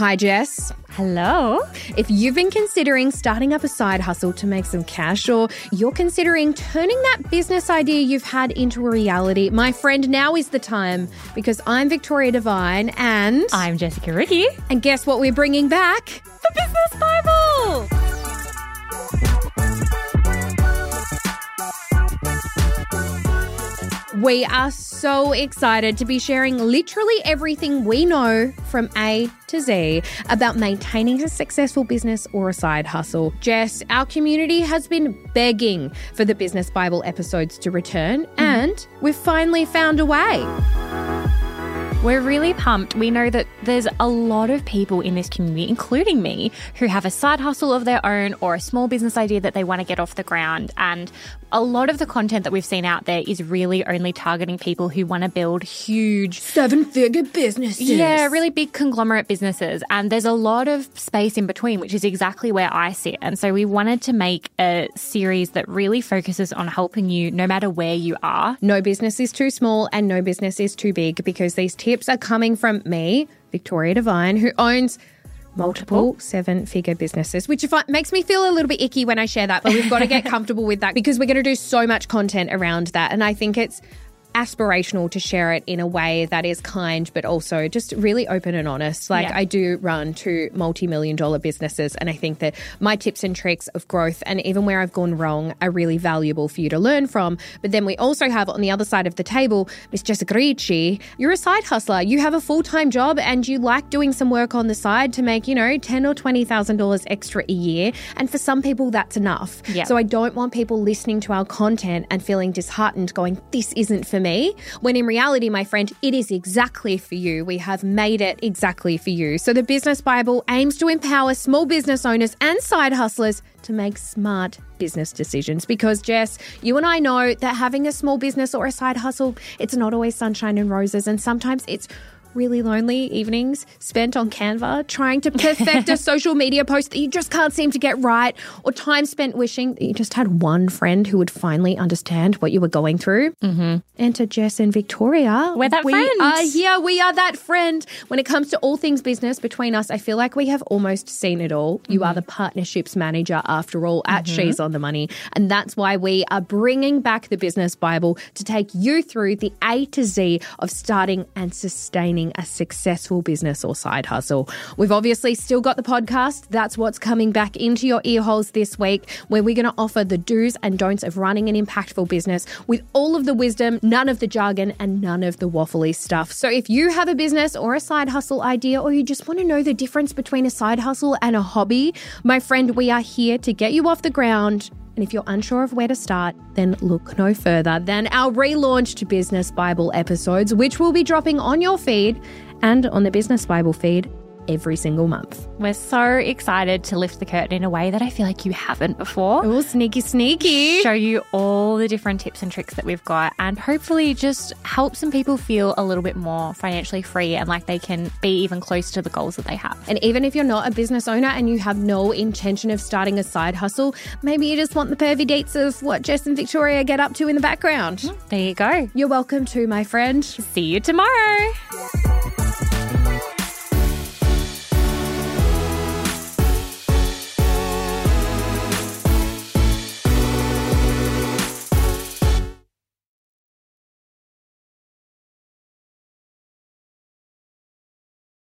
Hi, Jess. Hello. If you've been considering starting up a side hustle to make some cash, or you're considering turning that business idea you've had into a reality, my friend, now is the time, because I'm Victoria Devine and... I'm Jessica Ricci. And guess what we're bringing back? The Business Bible! We are so excited to be sharing literally everything we know from A to Z about maintaining a successful business or a side hustle. Jess, our community has been begging for the Business Bible episodes to return, and we've finally found a way. We're really pumped. We know that there's a lot of people in this community, including me, who have a side hustle of their own or a small business idea that they want to get off the ground. And a lot of the content that we've seen out there is really only targeting people who want to build huge... 7-figure businesses. Yeah, really big conglomerate businesses. And there's a lot of space in between, which is exactly where I sit. And so we wanted to make a series that really focuses on helping you no matter where you are. No business is too small and no business is too big, because these tips are coming from me, Victoria Devine, who owns multiple 7-figure businesses, which makes me feel a little bit icky when I share that, but we've got to get comfortable with that, because we're going to do so much content around that. And I think it's aspirational to share it in a way that is kind, but also just really open and honest. Like, yeah. I do run two multi-million-dollar businesses, and I think that my tips and tricks of growth and even where I've gone wrong are really valuable for you to learn from. But then we also have on the other side of the table, Miss Jessica Ricci. You're a side hustler. You have a full-time job and you like doing some work on the side to make, you know, $10,000 or $20,000 extra a year. And for some people, that's enough. Yeah. So I don't want people listening to our content and feeling disheartened going, this isn't for me, when in reality, my friend, it is exactly for you. We have made it exactly for you. So the Business Bible aims to empower small business owners and side hustlers to make smart business decisions, because Jess, you and I know that having a small business or a side hustle, it's not always sunshine and roses, and sometimes it's really lonely evenings spent on Canva trying to perfect a social media post that you just can't seem to get right, or time spent wishing that you just had one friend who would finally understand what you were going through. Mm-hmm. Enter Jess and Victoria. We're that friend. We are here. We are that friend. When it comes to all things business between us, I feel like we have almost seen it all. Mm-hmm. You are the partnerships manager, after all, at She's on the Money. And that's why we are bringing back the Business Bible to take you through the A to Z of starting and sustaining a successful business or side hustle. We've obviously still got the podcast. That's what's coming back into your ear holes this week, where we're going to offer the do's and don'ts of running an impactful business with all of the wisdom, none of the jargon, and none of the waffly stuff. So if you have a business or a side hustle idea, or you just want to know the difference between a side hustle and a hobby, my friend, we are here to get you off the ground. And if you're unsure of where to start, then look no further than our relaunched Business Bible episodes, which will be dropping on your feed and on the Business Bible feed every single month. We're so excited to lift the curtain in a way that I feel like you haven't before. Oh, sneaky, sneaky. Show you all the different tips and tricks that we've got, and hopefully just help some people feel a little bit more financially free and like they can be even close to the goals that they have. And even if you're not a business owner and you have no intention of starting a side hustle, maybe you just want the pervy deets of what Jess and Victoria get up to in the background. There you go. You're welcome too, my friend. See you tomorrow.